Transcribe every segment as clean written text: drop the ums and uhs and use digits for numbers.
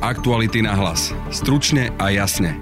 Aktuality na hlas. Stručne a jasne.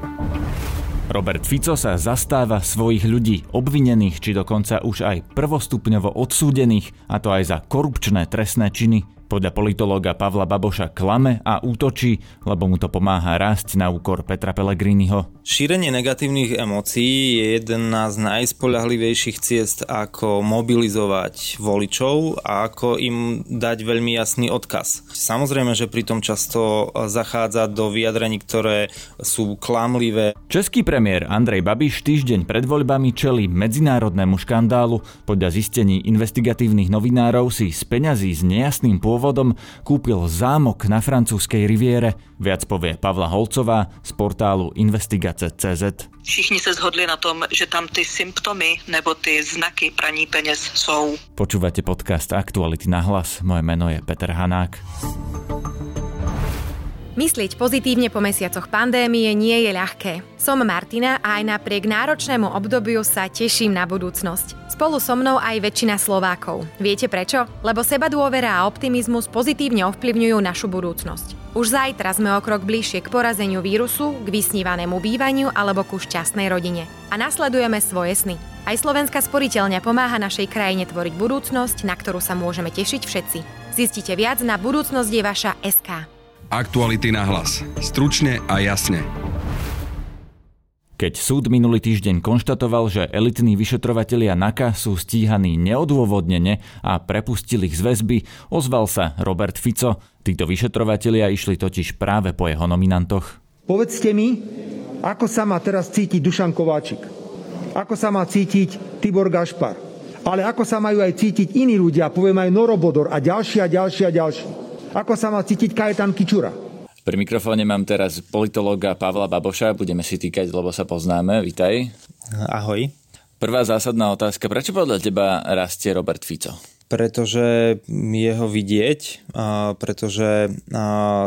Robert Fico sa zastáva svojich ľudí, obvinených či dokonca už aj prvostupňovo odsúdených, a to aj za korupčné trestné činy. Podľa politológa Pavla Baboša klame a útočí, lebo mu to pomáha rásť na úkor Petra Pellegriniho. Šírenie negatívnych emócií je jedna z najspoľahlivejších ciest, ako mobilizovať voličov a ako im dať veľmi jasný odkaz. Samozrejme, že pritom často zachádza do vyjadrení, ktoré sú klamlivé. Český premiér Andrej Babiš týždeň pred voľbami čelí medzinárodnému škandálu. Podľa zistení investigatívnych novinárov si z peňazí s nejasným pôvodom kúpil zámok na francúzskej riviere. Viac povie Pavla Holcová z portálu Investigace.cz. Všichni se zhodli na tom, že tam ty symptomy nebo ty znaky praní peněz sú. Počúvate podcast Aktuality na hlas. Moje meno je Peter Hanák. Myslieť pozitívne po mesiacoch pandémie nie je ľahké. Som Martina a aj napriek náročnému obdobiu sa teším na budúcnosť. Spolu so mnou aj väčšina Slovákov. Viete prečo? Lebo sebadôvera a optimizmus pozitívne ovplyvňujú našu budúcnosť. Už zajtra sme o krok bližšie k porazeniu vírusu, k vysnívanému bývaniu alebo ku šťastnej rodine. A nasledujeme svoje sny. Aj Slovenská sporiteľňa pomáha našej krajine tvoriť budúcnosť, na ktorú sa môžeme tešiť všetci. Zistite viac na budúcnosť.sk. Aktuality na hlas. Stručne a jasne. Keď súd minulý týždeň konštatoval, že elitní vyšetrovatelia NAKA sú stíhaní neodôvodnene a prepustili ich z väzby, ozval sa Robert Fico. Títo vyšetrovatelia išli totiž práve po jeho nominantoch. Povedzte mi, ako sa má teraz cítiť Dušan Kováčik? Ako sa má cítiť Tibor Gašpar? Ale ako sa majú aj cítiť iní ľudia, poviem aj Norbert Bödör a ďalší. Ako sa má cítiť Kajetan Kičura? Pri mikrofóne mám teraz politológa Pavla Baboša. Budeme si týkať, lebo sa poznáme. Vitaj. Ahoj. Prvá zásadná otázka. Prečo podľa teba rastie Robert Fico? Pretože je ho vidieť, pretože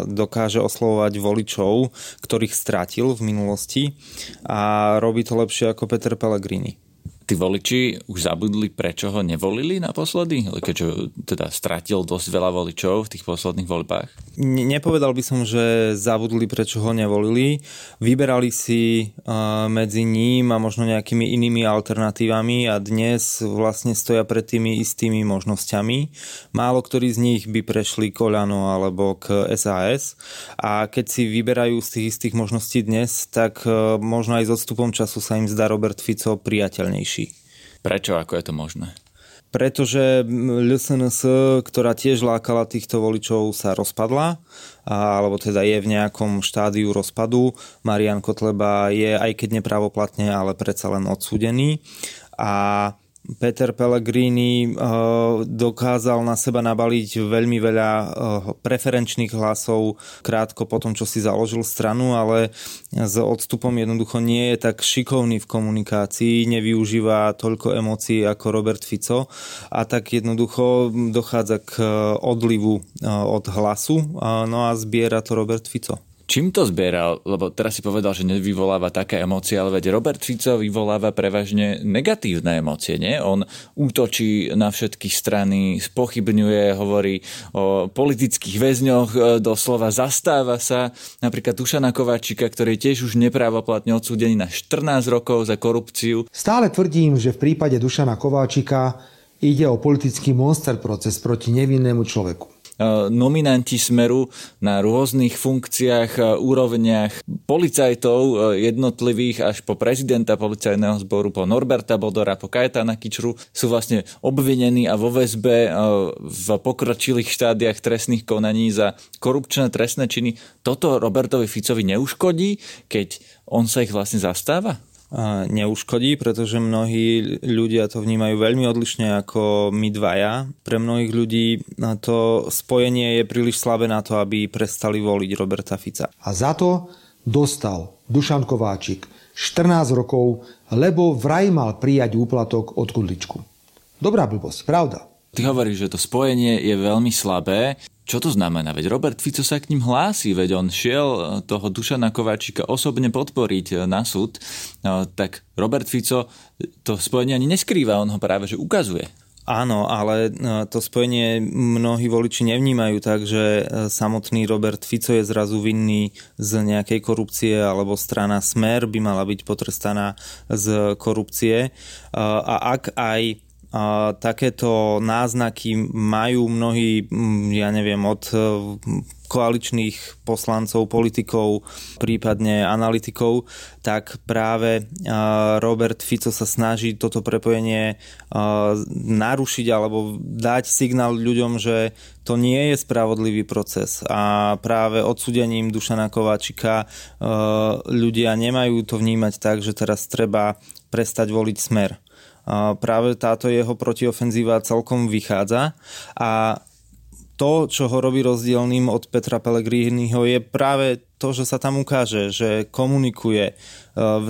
dokáže oslovovať voličov, ktorých stratil v minulosti, a robí to lepšie ako Peter Pellegrini. Tí voliči už zabudli, prečo ho nevolili naposledy? Keďže teda stratil dosť veľa voličov v tých posledných voľbách. Nepovedal by som, že zabudli, prečo ho nevolili. Vyberali si medzi ním a možno nejakými inými alternatívami a dnes vlastne stoja pred tými istými možnosťami. Málo ktorí z nich by prešli k Oľano alebo k SAS. A keď si vyberajú z tých istých možností dnes, tak možno aj s odstupom času sa im zdá Robert Fico priateľnejší. Prečo? Ako je to možné? Pretože LSNS, ktorá tiež lákala týchto voličov, sa rozpadla, alebo teda je v nejakom štádiu rozpadu. Marian Kotleba je, aj keď nepravoplatne, ale predsa len odsúdený. A Peter Pellegrini dokázal na seba nabaliť veľmi veľa preferenčných hlasov krátko po tom, čo si založil stranu, ale s odstupom jednoducho nie je tak šikovný v komunikácii, nevyužíva toľko emócií ako Robert Fico, a tak jednoducho dochádza k odlivu od hlasu, no a zbiera to Robert Fico. Čím to zbieral? Lebo teraz si povedal, že nevyvoláva také emócie, ale veď Robert Fico vyvoláva prevažne negatívne emócie, nie? On útočí na všetky strany, spochybňuje, hovorí o politických väzňoch, doslova zastáva sa napríklad Dušana Kováčika, ktorý je tiež už neprávoplatne odsúdený na 14 rokov za korupciu. Stále tvrdím, že v prípade Dušana Kováčika ide o politický monster proces proti nevinnému človeku. Nominanti Smeru na rôznych funkciách, úrovniach policajtov jednotlivých až po prezidenta policajného zboru, po Norberta Bödöra, po Kajetana Kičuru, sú vlastne obvinení a vo väzbe v pokročilých štádiách trestných konaní za korupčné trestné činy. Toto Robertovi Ficovi neuškodí, keď on sa ich vlastne zastáva? Neuškodí, pretože mnohí ľudia to vnímajú veľmi odlišne ako my dvaja. Pre mnohých ľudí to spojenie je príliš slabé na to, aby prestali voliť Roberta Fica. A za to dostal Dušan Kováčik 14 rokov, lebo vraj mal prijať úplatok od Kudličku. Dobrá blbosť, pravda? Ty hovoríš, že to spojenie je veľmi slabé. Čo to znamená? Veď Robert Fico sa k ním hlási, veď on šiel toho Dušana Kováčika osobne podporiť na súd, tak Robert Fico to spojenie ani neskrýva, on ho práve že ukazuje. Áno, ale to spojenie mnohí voliči nevnímajú tak, že samotný Robert Fico je zrazu vinný z nejakej korupcie, alebo strana Smer by mala byť potrestaná z korupcie. A ak aj takéto náznaky majú mnohí, ja neviem, od koaličných poslancov, politikov, prípadne analytikov, tak práve Robert Fico sa snaží toto prepojenie narušiť alebo dať signál ľuďom, že to nie je spravodlivý proces. A práve odsúdením Dušana Kováčika ľudia nemajú to vnímať tak, že teraz treba prestať voliť Smer. Práve táto jeho protiofenzíva celkom vychádza a to, čo ho robí rozdielným od Petra Pellegriniho, je práve to, že sa tam ukáže, že komunikuje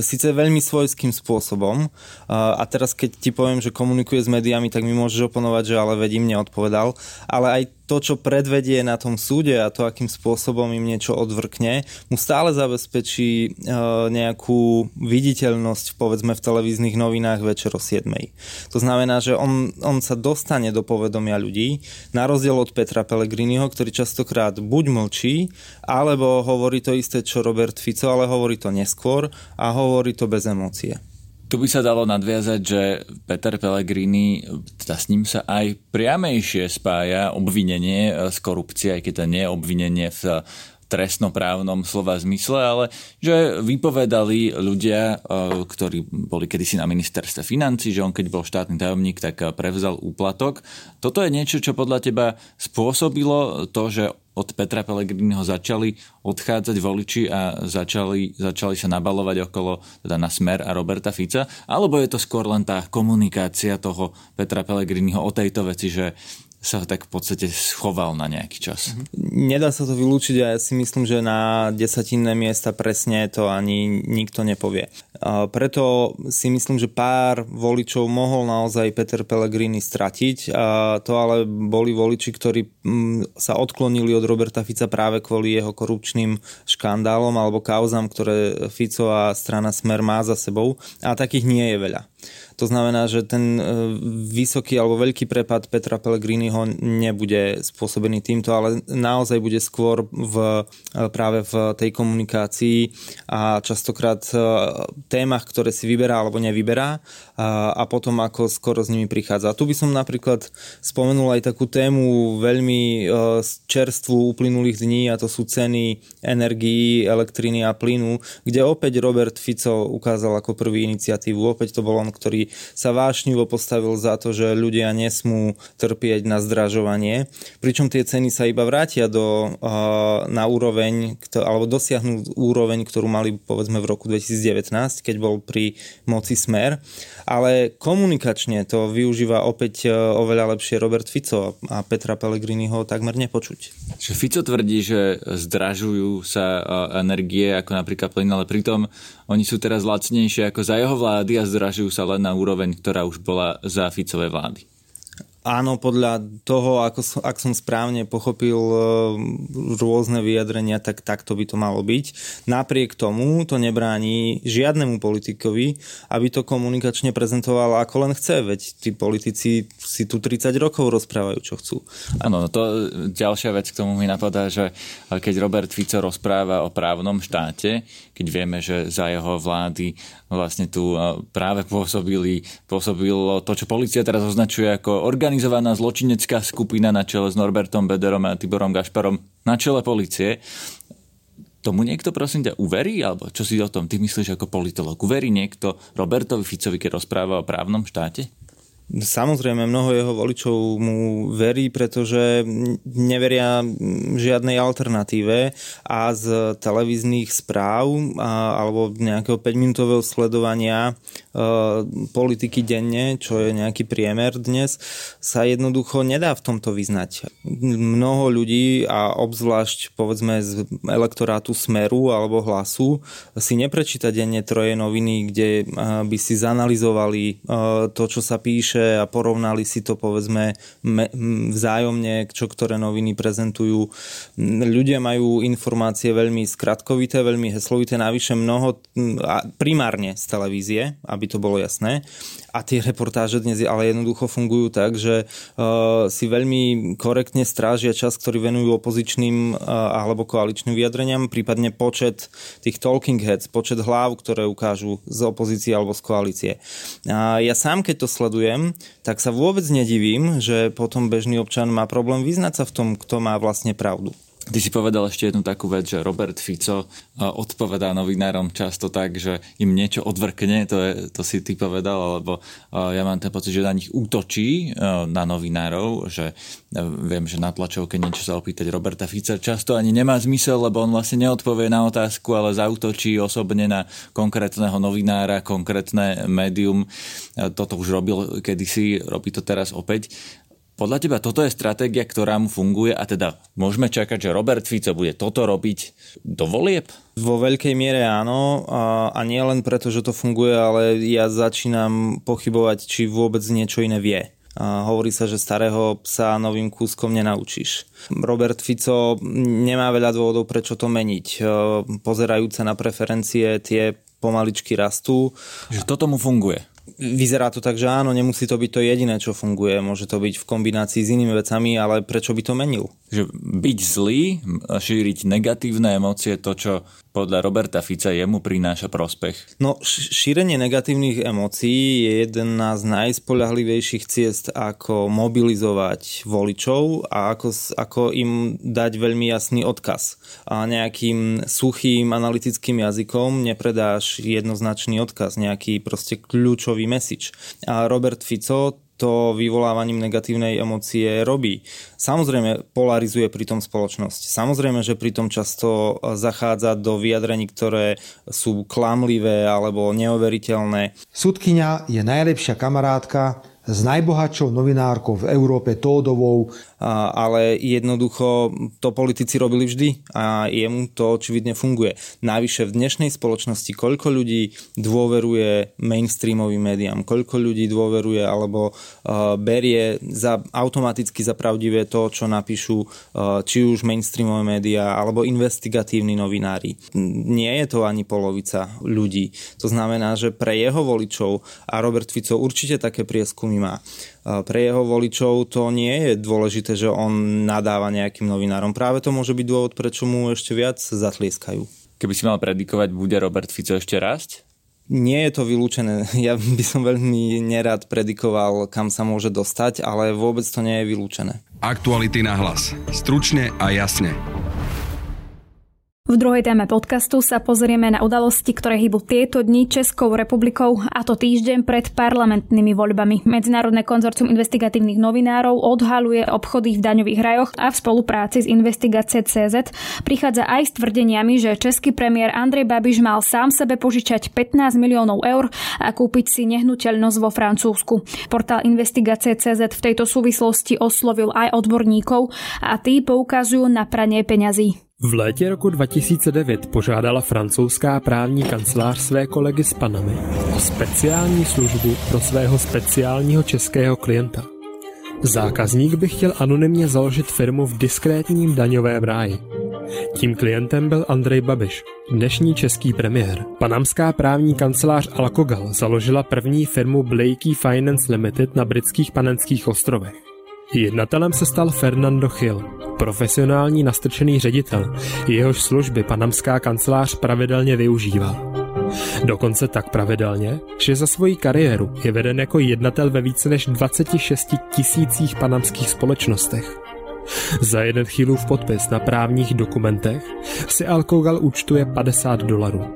síce veľmi svojským spôsobom, a teraz keď ti poviem, že komunikuje s médiami, tak mi môžeš oponovať, že ale veď im neodpovedal, ale aj to, čo predvedie na tom súde a to, akým spôsobom im niečo odvrkne, mu stále zabezpečí nejakú viditeľnosť, povedzme, v televíznych novinách večer o 7. To znamená, že on sa dostane do povedomia ľudí, na rozdiel od Petra Pellegriniho, ktorý častokrát buď mlčí, alebo hovorí to isté, čo Robert Fico, ale hovorí to neskôr a hovorí to bez emócie. Tu by sa dalo nadviazať, že Peter Pellegrini, s ním sa aj priamejšie spája obvinenie z korupcie, aj keď to nie je obvinenie v trestnoprávnom slova zmysle, ale že vypovedali ľudia, ktorí boli kedysi na ministerstve financí, že on keď bol štátny tajomník, tak prevzal úplatok. Toto je niečo, čo podľa teba spôsobilo to, že od Petra Pellegriniho začali odchádzať voliči a začali sa nabalovať okolo, teda na Smer a Roberta Fica? Alebo je to skôr len tá komunikácia toho Petra Pellegriniho o tejto veci, že sa tak v podstate schoval na nejaký čas? Nedá sa to vylúčiť a ja si myslím, že na desatinné miesta presne to ani nikto nepovie. Preto si myslím, že pár voličov mohol naozaj Peter Pellegrini stratiť. To ale boli voliči, ktorí sa odklonili od Roberta Fica práve kvôli jeho korupčným škandálom alebo kauzám, ktoré Fico a strana Smer má za sebou. A takých nie je veľa. To znamená, že ten vysoký alebo veľký prepad Petra Pellegriniho nebude spôsobený týmto, ale naozaj bude skôr práve v tej komunikácii a častokrát témach, ktoré si vyberá alebo nevyberá a potom ako skoro s nimi prichádza. A tu by som napríklad spomenul aj takú tému veľmi čerstvú uplynulých dní a to sú ceny energií, elektriny a plynu, kde opäť Robert Fico ukázal ako prvý iniciatívu. Opäť to bol on, ktorý sa vášnivo postavil za to, že ľudia nesmú trpieť na zdražovanie. Pričom tie ceny sa iba vrátia na úroveň, alebo dosiahnu úroveň, ktorú mali povedzme v roku 2019, keď bol pri moci Smer. Ale komunikačne to využíva opäť oveľa lepšie Robert Fico a Petra Pellegriniho takmer nepočuť. Fico tvrdí, že zdražujú sa energie ako napríklad plyn, ale pritom oni sú teraz lacnejšie ako za jeho vlády a zdražujú sa len na úroveň, ktorá už bola za Ficovej vlády. Áno, podľa toho, ak som správne pochopil rôzne vyjadrenia, tak takto by to malo byť. Napriek tomu to nebráni žiadnemu politikovi, aby to komunikačne prezentoval ako len chce, veď tí politici si tu 30 rokov rozprávajú, čo chcú. Áno, to ďalšia vec k tomu mi napadá, že keď Robert Fico rozpráva o právnom štáte, keď vieme, že za jeho vlády vlastne tu práve pôsobilo to, čo polícia teraz označuje ako organizovaná zločinecká skupina na čele s Norbertom Bödörom a Tiborom Gašparom na čele polície. Tomu niekto, prosím ťa, uverí? Alebo čo si o tom ty myslíš ako politolog? Uverí niekto Robertovi Ficovi, keď rozpráva o právnom štáte? Samozrejme, mnoho jeho voličov mu verí, pretože neveria žiadnej alternatíve a z televíznych správ alebo nejakého 5-minútového sledovania politiky denne, čo je nejaký priemer dnes, sa jednoducho nedá v tomto vyznať. Mnoho ľudí a obzvlášť povedzme z elektorátu Smeru alebo Hlasu si neprečíta denne 3 noviny, kde by si zanalyzovali to, čo sa píše, tlače a porovnali si to povedzme vzájomne, čo ktoré noviny prezentujú. Ľudia majú informácie veľmi skratkovité, veľmi heslovité, navyše mnoho primárne z televízie, aby to bolo jasné. A tie reportáže dnes ale jednoducho fungujú tak, že si veľmi korektne strážia čas, ktorý venujú opozičným alebo koaličným vyjadreniam, prípadne počet tých talking heads, počet hlav, ktoré ukážu z opozície alebo z koalície. A ja sám, keď to sledujem, tak sa vôbec nedivím, že potom bežný občan má problém vyznať sa v tom, kto má vlastne pravdu. Ty si povedal ešte jednu takú vec, že Robert Fico odpovedá novinárom často tak, že im niečo odvrkne, to si ty povedal, alebo ja mám ten pocit, že na nich útočí, na novinárov, že viem, že na tlačovke niečo sa opýtať Roberta Fica často ani nemá zmysel, lebo on vlastne neodpovie na otázku, ale zaútočí osobne na konkrétneho novinára, konkrétne médium. Toto už robil kedysi, robí to teraz opäť. Podľa teba toto je stratégia, ktorá mu funguje a teda môžeme čakať, že Robert Fico bude toto robiť do volieb? Vo veľkej miere áno a nie len preto, že to funguje, ale ja začínam pochybovať, či vôbec niečo iné vie. Hovorí sa, že starého psa novým kúskom nenaučíš. Robert Fico nemá veľa dôvodov, prečo to meniť. Pozerajúc sa na preferencie, tie pomaličky rastú. Že toto mu funguje? Vyzerá to tak, že áno, nemusí to byť to jediné, čo funguje. Môže to byť v kombinácii s inými vecami, ale prečo by to menil? Že byť zlý, šíriť negatívne emócie, to, čo podľa Roberta Fica jemu prináša prospech. No, šírenie negatívnych emócií je jedna z najspoľahlivejších ciest, ako mobilizovať voličov a ako im dať veľmi jasný odkaz. A nejakým suchým analytickým jazykom nepredáš jednoznačný odkaz, nejaký proste kľúčový message. A Robert Fico to vyvolávaním negatívnej emócie robí. Samozrejme polarizuje pri tom spoločnosť. Samozrejme, že pri tom často zachádza do vyjadrení, ktoré sú klamlivé alebo neoveriteľné. Sudkyňa je najlepšia kamarátka s najbohatšou novinárkou v Európe Tódovou. Ale jednoducho to politici robili vždy a jemu to očividne funguje. Navyše v dnešnej spoločnosti koľko ľudí dôveruje mainstreamovým médiám, koľko ľudí dôveruje alebo berie automaticky za pravdivé to, čo napíšu či už mainstreamové médiá alebo investigatívni novinári. Nie je to ani polovica ľudí. To znamená, že pre jeho voličov, a Robert Fico určite také prieskumy má. Pre jeho voličov to nie je dôležité, že on nadáva nejakým novinárom. Práve to môže byť dôvod, prečo mu ešte viac zatlieskajú. Keby si mal predikovať, bude Robert Fico ešte rásť? Nie je to vylúčené. Ja by som veľmi nerád predikoval, kam sa môže dostať, ale vôbec to nie je vylúčené. Aktuality na hlas. Stručne a jasne. V druhej téme podcastu sa pozrieme na udalosti, ktoré hýbu tieto dni Českou republikou, a to týždeň pred parlamentnými voľbami. Medzinárodné konzorcium investigatívnych novinárov odhaľuje obchody v daňových rajoch a v spolupráci s Investigace.cz prichádza aj s tvrdeniami, že český premiér Andrej Babiš mal sám sebe požičať 15 miliónov eur a kúpiť si nehnuteľnosť vo Francúzsku. Portál Investigace.cz v tejto súvislosti oslovil aj odborníkov a tí poukazujú na pranie peňazí. V létě roku 2009 požádala francouzská právní kancelář své kolegy z Panamy o speciální službu pro svého speciálního českého klienta. Zákazník by chtěl anonymně založit firmu v diskrétním daňovém ráji. Tím klientem byl Andrej Babiš, dnešní český premiér. Panamská právní kancelář Alcogal založila první firmu Blakey Finance Limited na britských Panenských ostrovech. Jednatelem se stal Fernando Chill, profesionální nastrčený ředitel, jehož služby panamská kancelář pravidelně využívá. Dokonce tak pravidelně, že za svoji kariéru je veden jako jednatel ve více než 26 tisících panamských společnostech. Za jeden Chillův podpis na právních dokumentech si Alcogal účtuje $50.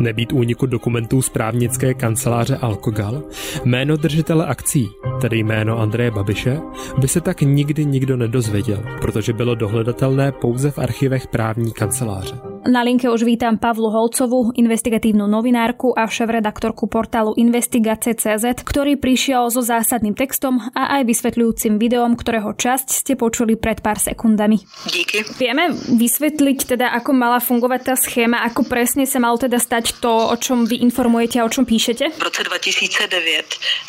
Nebýt úniku dokumentů z právnické kanceláře Alcogal, jméno držitele akcí, tedy jméno Andreje Babiše, by se tak nikdy nikdo nedozvěděl, protože bylo dohledatelné pouze v archivech právní kanceláře. Na linke už vítam Pavlu Holcovú, investigatívnu novinárku a šéfredaktorku portálu Investigace.cz, ktorý prišiel so zásadným textom a aj vysvetľujúcim videom, ktorého časť ste počuli pred pár sekundami. Díky. Vieme vysvetliť teda, ako mala fungovať tá schéma, ako presne sa malo teda stať to, o čom vy informujete a o čom píšete? V roce 2009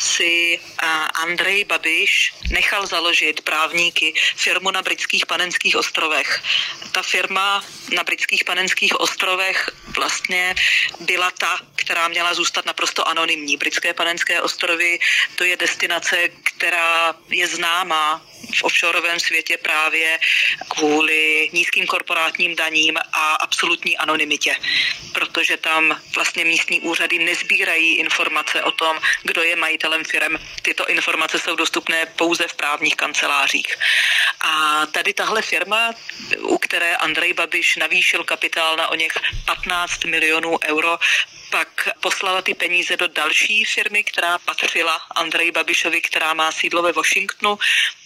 si Andrej Babiš nechal založit právníky firmu na britských Panenských ostrovech. Ta firma na britských Panenských ostrovech vlastně byla ta, která měla zůstat naprosto anonymní. Britské Panenské ostrovy, to je destinace, která je známá v offshoreovém světě právě kvůli nízkým korporátním daním a absolutní anonymitě, protože tam vlastně místní úřady nesbírají informace o tom, kdo je majitelem firem. Tyto informace jsou dostupné pouze v právních kancelářích. A tady tahle firma, u které Andrej Babiš navýšil kapitál na oněch 15 milionů euro, pak poslala ty peníze do další firmy, která patřila Andreji Babišovi, která má sídlo ve Washingtonu.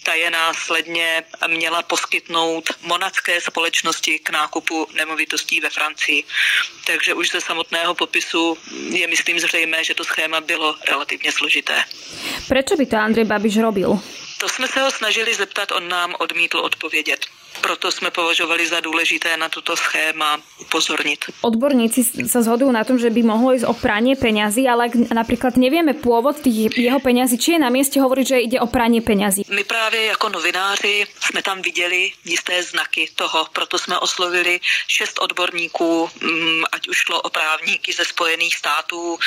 Ta je následně měla poskytnout monadské společnosti k nákupu nemovitostí ve Francii. Takže už ze samotného popisu je, myslím, zřejmé, že to schéma bylo relativně složité. Proč by to Andrej Babiš robil? To jsme se ho snažili zeptat, on nám odmítl odpovědět. Proto jsme považovali za důležité na tuto schéma upozornit. Odborníci sa zhodujú na tom, že by mohlo ísť o pranie peňazí, ale ak napríklad nevieme pôvod tých jeho peňazí, či je na mieste hovoriť, že ide o pranie peňazí? My právě jako novináři jsme tam viděli jisté znaky toho, proto jsme oslovili 6 odborníků, ať už šlo o právníky ze Spojených států,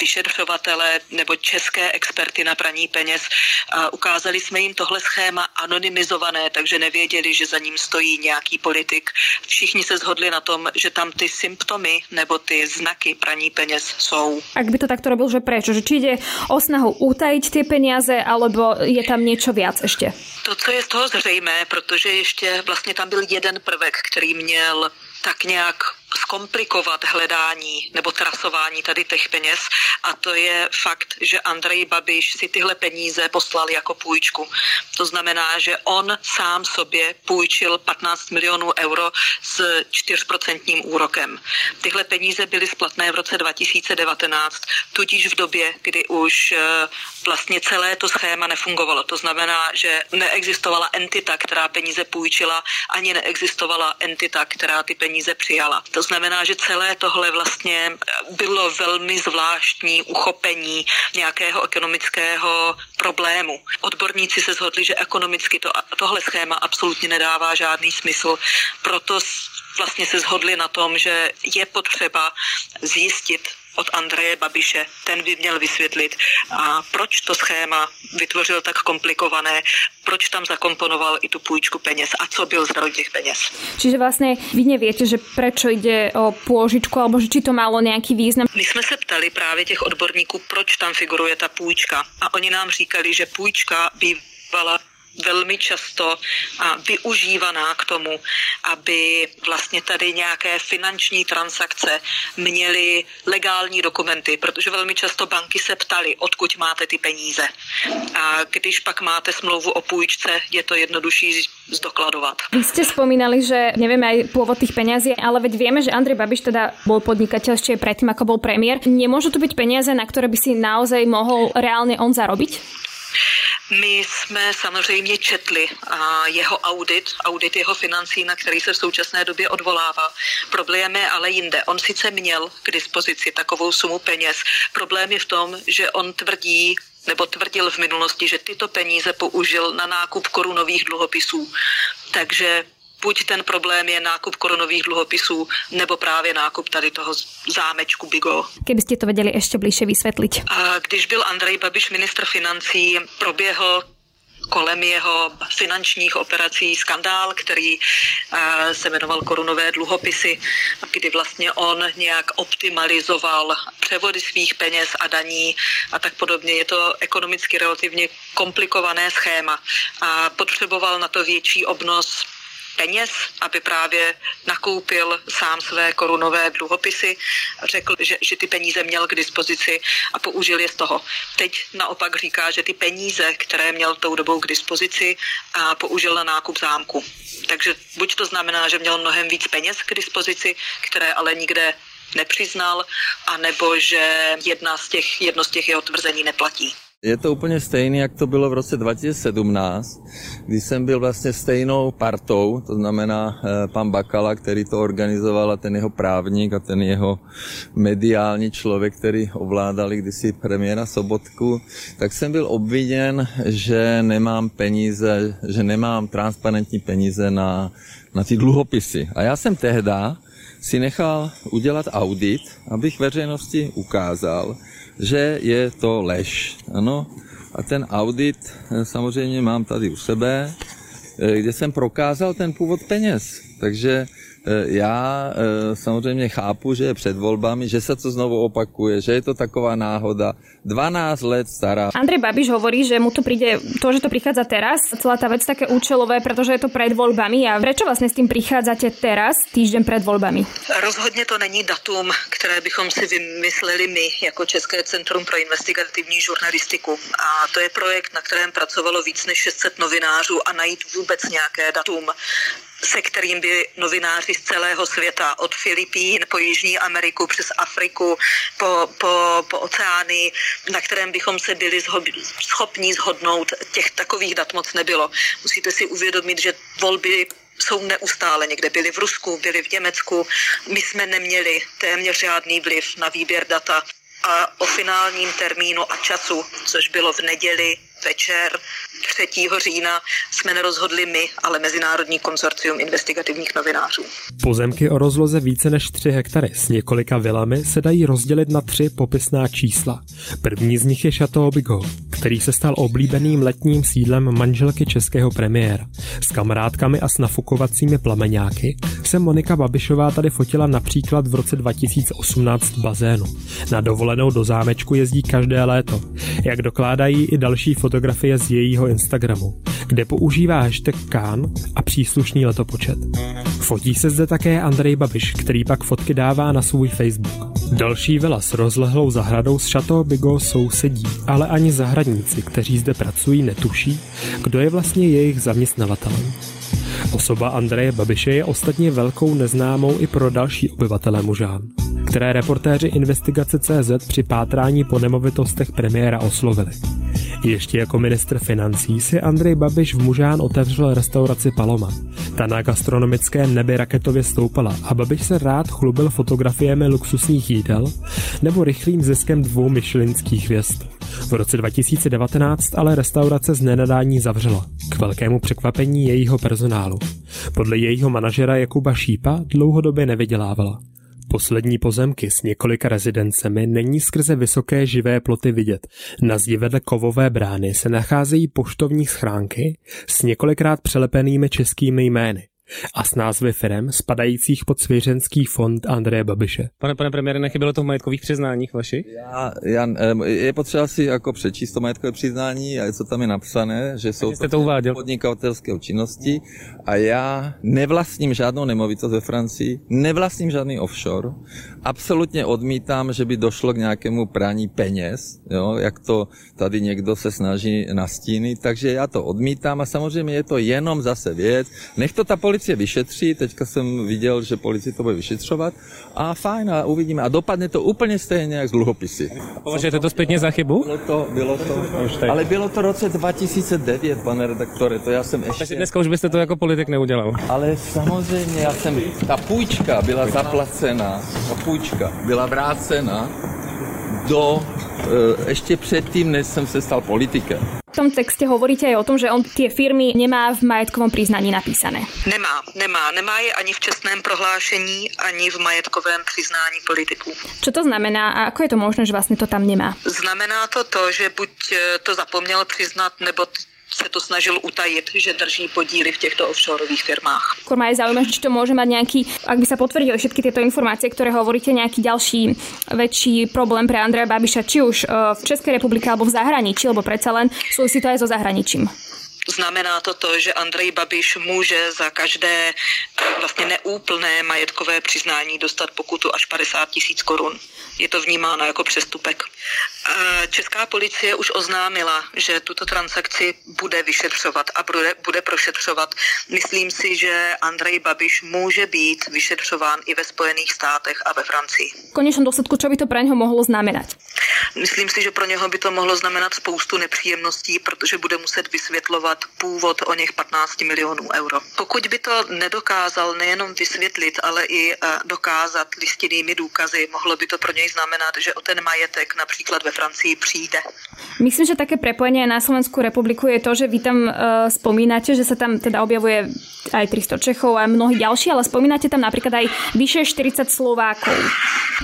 vyšetřovatele nebo české experty na praní peněz. Ukázali jsme jim tohle schéma anonymizované, takže nevěděli, že za ním stojí nějaký politik. Všichni se shodli na tom, že tam ty symptomy nebo ty znaky praní peněz jsou. Ak by to takto robil, že prečo? Že či ide o snahu utajiť tie peniaze, alebo je tam niečo viac ešte? To, co je z toho zřejmé, protože ještě vlastně tam byl jeden prvek, který měl tak nějak zkomplikovat hledání nebo trasování tady těch peněz, a to je fakt, že Andrej Babiš si tyhle peníze poslal jako půjčku. To znamená, že on sám sobě půjčil 15 milionů euro s 4% úrokem. Tyhle peníze byly splatné v roce 2019, tudíž v době, kdy už vlastně celé to schéma nefungovalo. To znamená, že neexistovala entita, která peníze půjčila, ani neexistovala entita, která ty peníze přijala. To znamená, že celé tohle vlastně bylo velmi zvláštní uchopení nějakého ekonomického problému. Odborníci se shodli, že ekonomicky tohle schéma absolutně nedává žádný smysl, proto vlastně se shodli na tom, že je potřeba zjistit od Andreje Babiše, ten by měl vysvětlit, a proč to schéma vytvořil tak komplikované, proč tam zakomponoval i tu půjčku peněz a co byl zdroj těch peněz. Čiže vlastně vy neviete, že prečo jde o půjčku, alebo že či to malo nějaký význam? My jsme se ptali právě těch odborníků, proč tam figuruje ta půjčka, a oni nám říkali, že půjčka bývala velmi často využívaná k tomu, aby vlastně tady nějaké finanční transakce měly legální dokumenty, protože velmi často banky se ptaly, odkud máte ty peníze. A když pak máte smlouvu o půjčce, je to jednodušší zdokladovat. Vy ste spomínali, že nevieme aj pôvod tých peňazí, ale veď vieme, že Andrej Babiš teda bol podnikateľ ešte predtým, ako bol premiér. Nemôžu tu byť peniaze, na ktoré by si naozaj mohol reálne on zarobiť? My jsme samozřejmě četli jeho audit jeho financí, na který se v současné době odvolává. Problém je ale jinde. On sice měl k dispozici takovou sumu peněz. Problém je v tom, že on tvrdil v minulosti, že tyto peníze použil na nákup korunových dluhopisů. Takže buď ten problém je nákup korunových dluhopisů, nebo právě nákup tady toho zámečku Bigo. Kdybyste to věděli ještě blíže vysvětlit. A když byl Andrej Babiš ministr financí, proběhl kolem jeho finančních operací skandál, který se jmenoval korunové dluhopisy, kdy vlastně on nějak optimalizoval převody svých peněz a daní a tak podobně. Je to ekonomicky relativně komplikované schéma a potřeboval na to větší obnos peněz, aby právě nakoupil sám své korunové dluhopisy, řekl, že ty peníze měl k dispozici a použil je z toho. Teď naopak říká, že ty peníze, které měl tou dobou k dispozici, a použil na nákup zámku. Takže buď to znamená, že měl mnohem víc peněz k dispozici, které ale nikde nepřiznal, anebo že jedno z těch jeho tvrzení neplatí. Je to úplně stejný, jak to bylo v roce 2017, kdy jsem byl vlastně stejnou partou, to znamená pan Bakala, který to organizoval, a ten jeho právník a ten jeho mediální člověk, který ovládali kdysi premiéra Sobotku, tak jsem byl obviněn, že nemám peníze, že nemám transparentní peníze na ty dluhopisy. A já jsem tehda si nechal udělat audit, abych veřejnosti ukázal, že je to lež. Ano. A ten audit samozřejmě mám tady u sebe, kde jsem prokázal ten původ peněz. Takže já samozřejmě chápu, že je před volbami, že sa to znovu opakuje, že je to taková náhoda. 12 let stará. Andrej Babiš hovorí, že mu to príde, to, že to prichádza teraz, celá tá vec také účelové, pretože je to pred voľbami. A prečo vlastne s tým prichádzate teraz, týždeň pred voľbami? Rozhodně to není datum, které bychom si vymysleli my jako České centrum pro investigativní žurnalistiku. A to je projekt, na kterém pracovalo víc než 600 novinářů, a najít vůbec nějaké datum, se kterým by novináři z celého světa, od Filipín po Jižní Ameriku, přes Afriku, po oceány, na kterém bychom se byli schopni shodnout. Těch takových dat moc nebylo. Musíte si uvědomit, že volby jsou neustále někde. Byli v Rusku, byli v Německu. My jsme neměli téměř žádný vliv na výběr data. A o finálním termínu a času, což bylo v neděli večer 3. října, jsme nerozhodli my, ale Mezinárodní konzorcium investigativních novinářů. Pozemky o rozloze více než 3 hektary s několika vilami se dají rozdělit na 3 popisná čísla. První z nich je Chateau Bigot, který se stal oblíbeným letním sídlem manželky českého premiéra. S kamarádkami a s nafukovacími plameňáky se Monika Babišová tady fotila například v roce 2018 v bazénu. Na dovolenou do zámečku jezdí každé léto. Jak dokládají i další fotografie z jejího Instagramu, kde používá hashtag Cannes a příslušný letopočet. Fotí se zde také Andrej Babiš, který pak fotky dává na svůj Facebook. Další vila s rozlehlou zahradou s Chateau Bigot sousedí, ale ani zahradníci, kteří zde pracují, netuší, kdo je vlastně jejich zaměstnavatelem. Osoba Andreje Babiše je ostatně velkou neznámou i pro další obyvatele Mužán, které reportéři Investigace.cz při pátrání po nemovitostech premiéra oslovili. Ještě jako ministr financí si Andrej Babiš v Mužán otevřel restauraci Paloma. Ta na gastronomickém nebi raketově stoupala a Babiš se rád chlubil fotografiemi luxusních jídel nebo rychlým ziskem 2 michelinských hvězd. V roce 2019 ale restaurace z nenadání zavřela, k velkému překvapení jejího personálu. Podle jejího manažera Jakuba Šípa dlouhodobě nevydělávala. Poslední pozemky s několika rezidencemi není skrze vysoké živé ploty vidět. Nazdi vedle kovové brány se nacházejí poštovní schránky s několikrát přelepenými českými jmény a s názvy firem spadajících pod svěřenský fond Andreje Babiše. Pane premiére, nechybělo to v majetkových přiznáních vašich? Já je potřeba si jako přečíst to majetkové přiznání a co tam je napsané, že jsou to podnikatelské činnosti, a já nevlastním žádnou nemovitost ve Francii, nevlastním žádný offshore, absolutně odmítám, že by došlo k nějakému praní peněz, jo, jak to tady někdo se snaží nastínit, takže já to odmítám a samozřejmě je to jenom zase věc, nech to ta policie vyšetří, teďka jsem viděl, že policie to bude vyšetřovat, a fajn, a uvidíme. A dopadne to úplně stejně jak z dluhopisy. Považujete to zpětně za chybu? Bylo to, ale bylo to v roce 2009, pane redaktore, to já jsem ještě... Takže dneska už byste to jako politik neudělal. Ale samozřejmě, ta půjčka byla zaplacena, byla vrácena do ešte predtým, než som sa stal politikem. V tom texte hovoríte aj o tom, že on tie firmy nemá v majetkovom priznaní napísané. Nemá je ani v čestném prohlášení, ani v majetkovém priznání politiků. Čo to znamená a ako je to možné, že vlastne to tam nemá? Znamená to, že buď to zapomněl přiznat, nebo se to snažil utajit, že drží podíly v těchto offshoreových firmách. Korma je zaujímavé, či to môže mať nejaký, ak by sa potvrdili všetky tieto informácie, ktoré hovoríte, nejaký ďalší väčší problém pre Andreja Babiša, či už v Českej republike alebo v zahraničí, lebo predsa len súvisí to aj so zahraničím. Znamená to to, že Andrej Babiš může za každé vlastně neúplné majetkové přiznání dostat pokutu až 50 000 korun. Je to vnímáno jako přestupek. Česká policie už oznámila, že tuto transakci bude vyšetřovat a bude prošetřovat. Myslím si, že Andrej Babiš může být vyšetřován i ve Spojených státech a ve Francii. V konečnom dôsledku, čo by to pre neho mohlo znamenať? Myslím si, že pro něho by to mohlo znamenat spoustu nepříjemností, protože bude muset vysvětlovat původ o něch 15 milionů euro. Pokud by to nedokázal nejenom vysvětlit, ale i dokázat listinnými důkazy, mohlo by to pro něj znamenat, že o ten majetek například ve Francii přijde. Myslím, že také prepojenie na Slovensku republiku je to, že vy tam spomínate, že sa tam teda objavuje aj 300 Čechov a mnohí ďalší, ale spomínate tam napríklad aj vyše 40 Slovákov.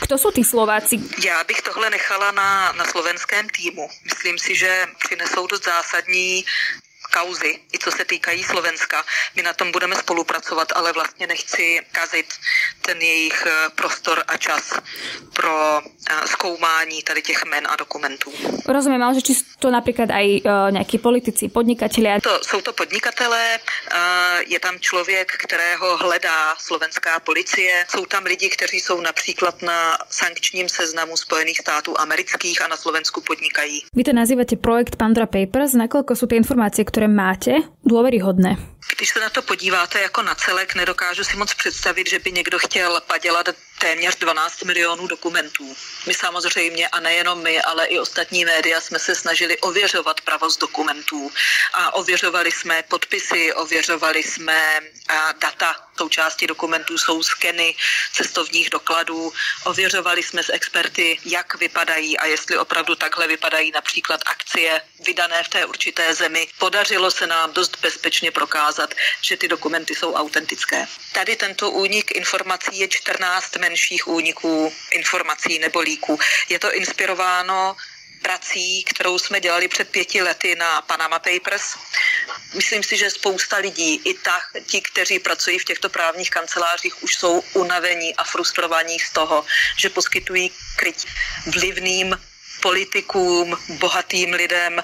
Kto sú tí Slováci? Ja bych tohle nechala na slovenském týmu. Myslím si, že přinesou dost zásadní kauzy, i co se týkají Slovenska. My na tom budeme spolupracovat, ale vlastně nechci kazit ten jejich prostor a čas pro zkoumání tady těch jmen a dokumentů. Rozumím, ale že či to například aj nějaký politici, podnikatelé? Jsou to podnikatelé, je tam člověk, kterého hledá slovenská policie. Jsou tam lidi, kteří jsou například na sankčním seznamu Spojených států amerických a na Slovensku podnikají. Vy to nazýváte projekt Pandora Papers. Nakoľko sú tie informácie, které máte, důvěryhodné? Když se na to podíváte jako na celek, nedokážu si moc představit, že by někdo chtěl padělat téměř 12 milionů dokumentů. My samozřejmě, a nejenom my, ale i ostatní média jsme se snažili ověřovat pravost dokumentů. A ověřovali jsme podpisy, ověřovali jsme data. Součástí dokumentů jsou skeny cestovních dokladů. Ověřovali jsme s experty, jak vypadají a jestli opravdu takhle vypadají například akcie vydané v té určité zemi. Podařilo se nám dost bezpečně prokázat, že ty dokumenty jsou autentické. Tady tento únik informací je 14 menších úniků informací nebo líků. Je to inspirováno prací, kterou jsme dělali před 5 lety na Panama Papers. Myslím si, že spousta lidí, i ti, kteří pracují v těchto právních kancelářích, už jsou unavení a frustrovaní z toho, že poskytují krytí vlivným politikům, bohatým lidem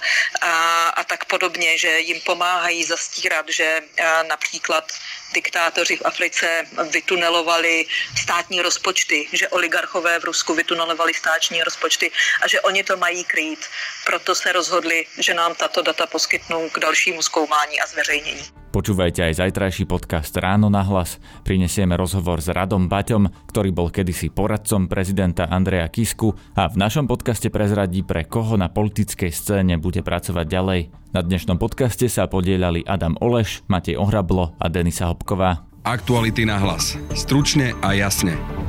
a tak podobně, že jim pomáhají zastírat, že například diktátoři v Africe vytunelovali státní rozpočty, že oligarchové v Rusku vytunelovali státní rozpočty a že oni to mají krýt. Proto se rozhodli, že nám tato data poskytnou k dalšímu zkoumání a zveřejnění. Počúvajte aj zajtrajší podcast Ráno na hlas. Prinesieme rozhovor s Radom Baťom, ktorý bol kedysi poradcom prezidenta Andreja Kisku a v našom podcaste prezradí, pre koho na politickej scéne bude pracovať ďalej. Na dnešnom podcaste sa podieľali Adam Oleš, Matej Ohrablo a Denisa Hopková. Aktuality na hlas. Stručne a jasne.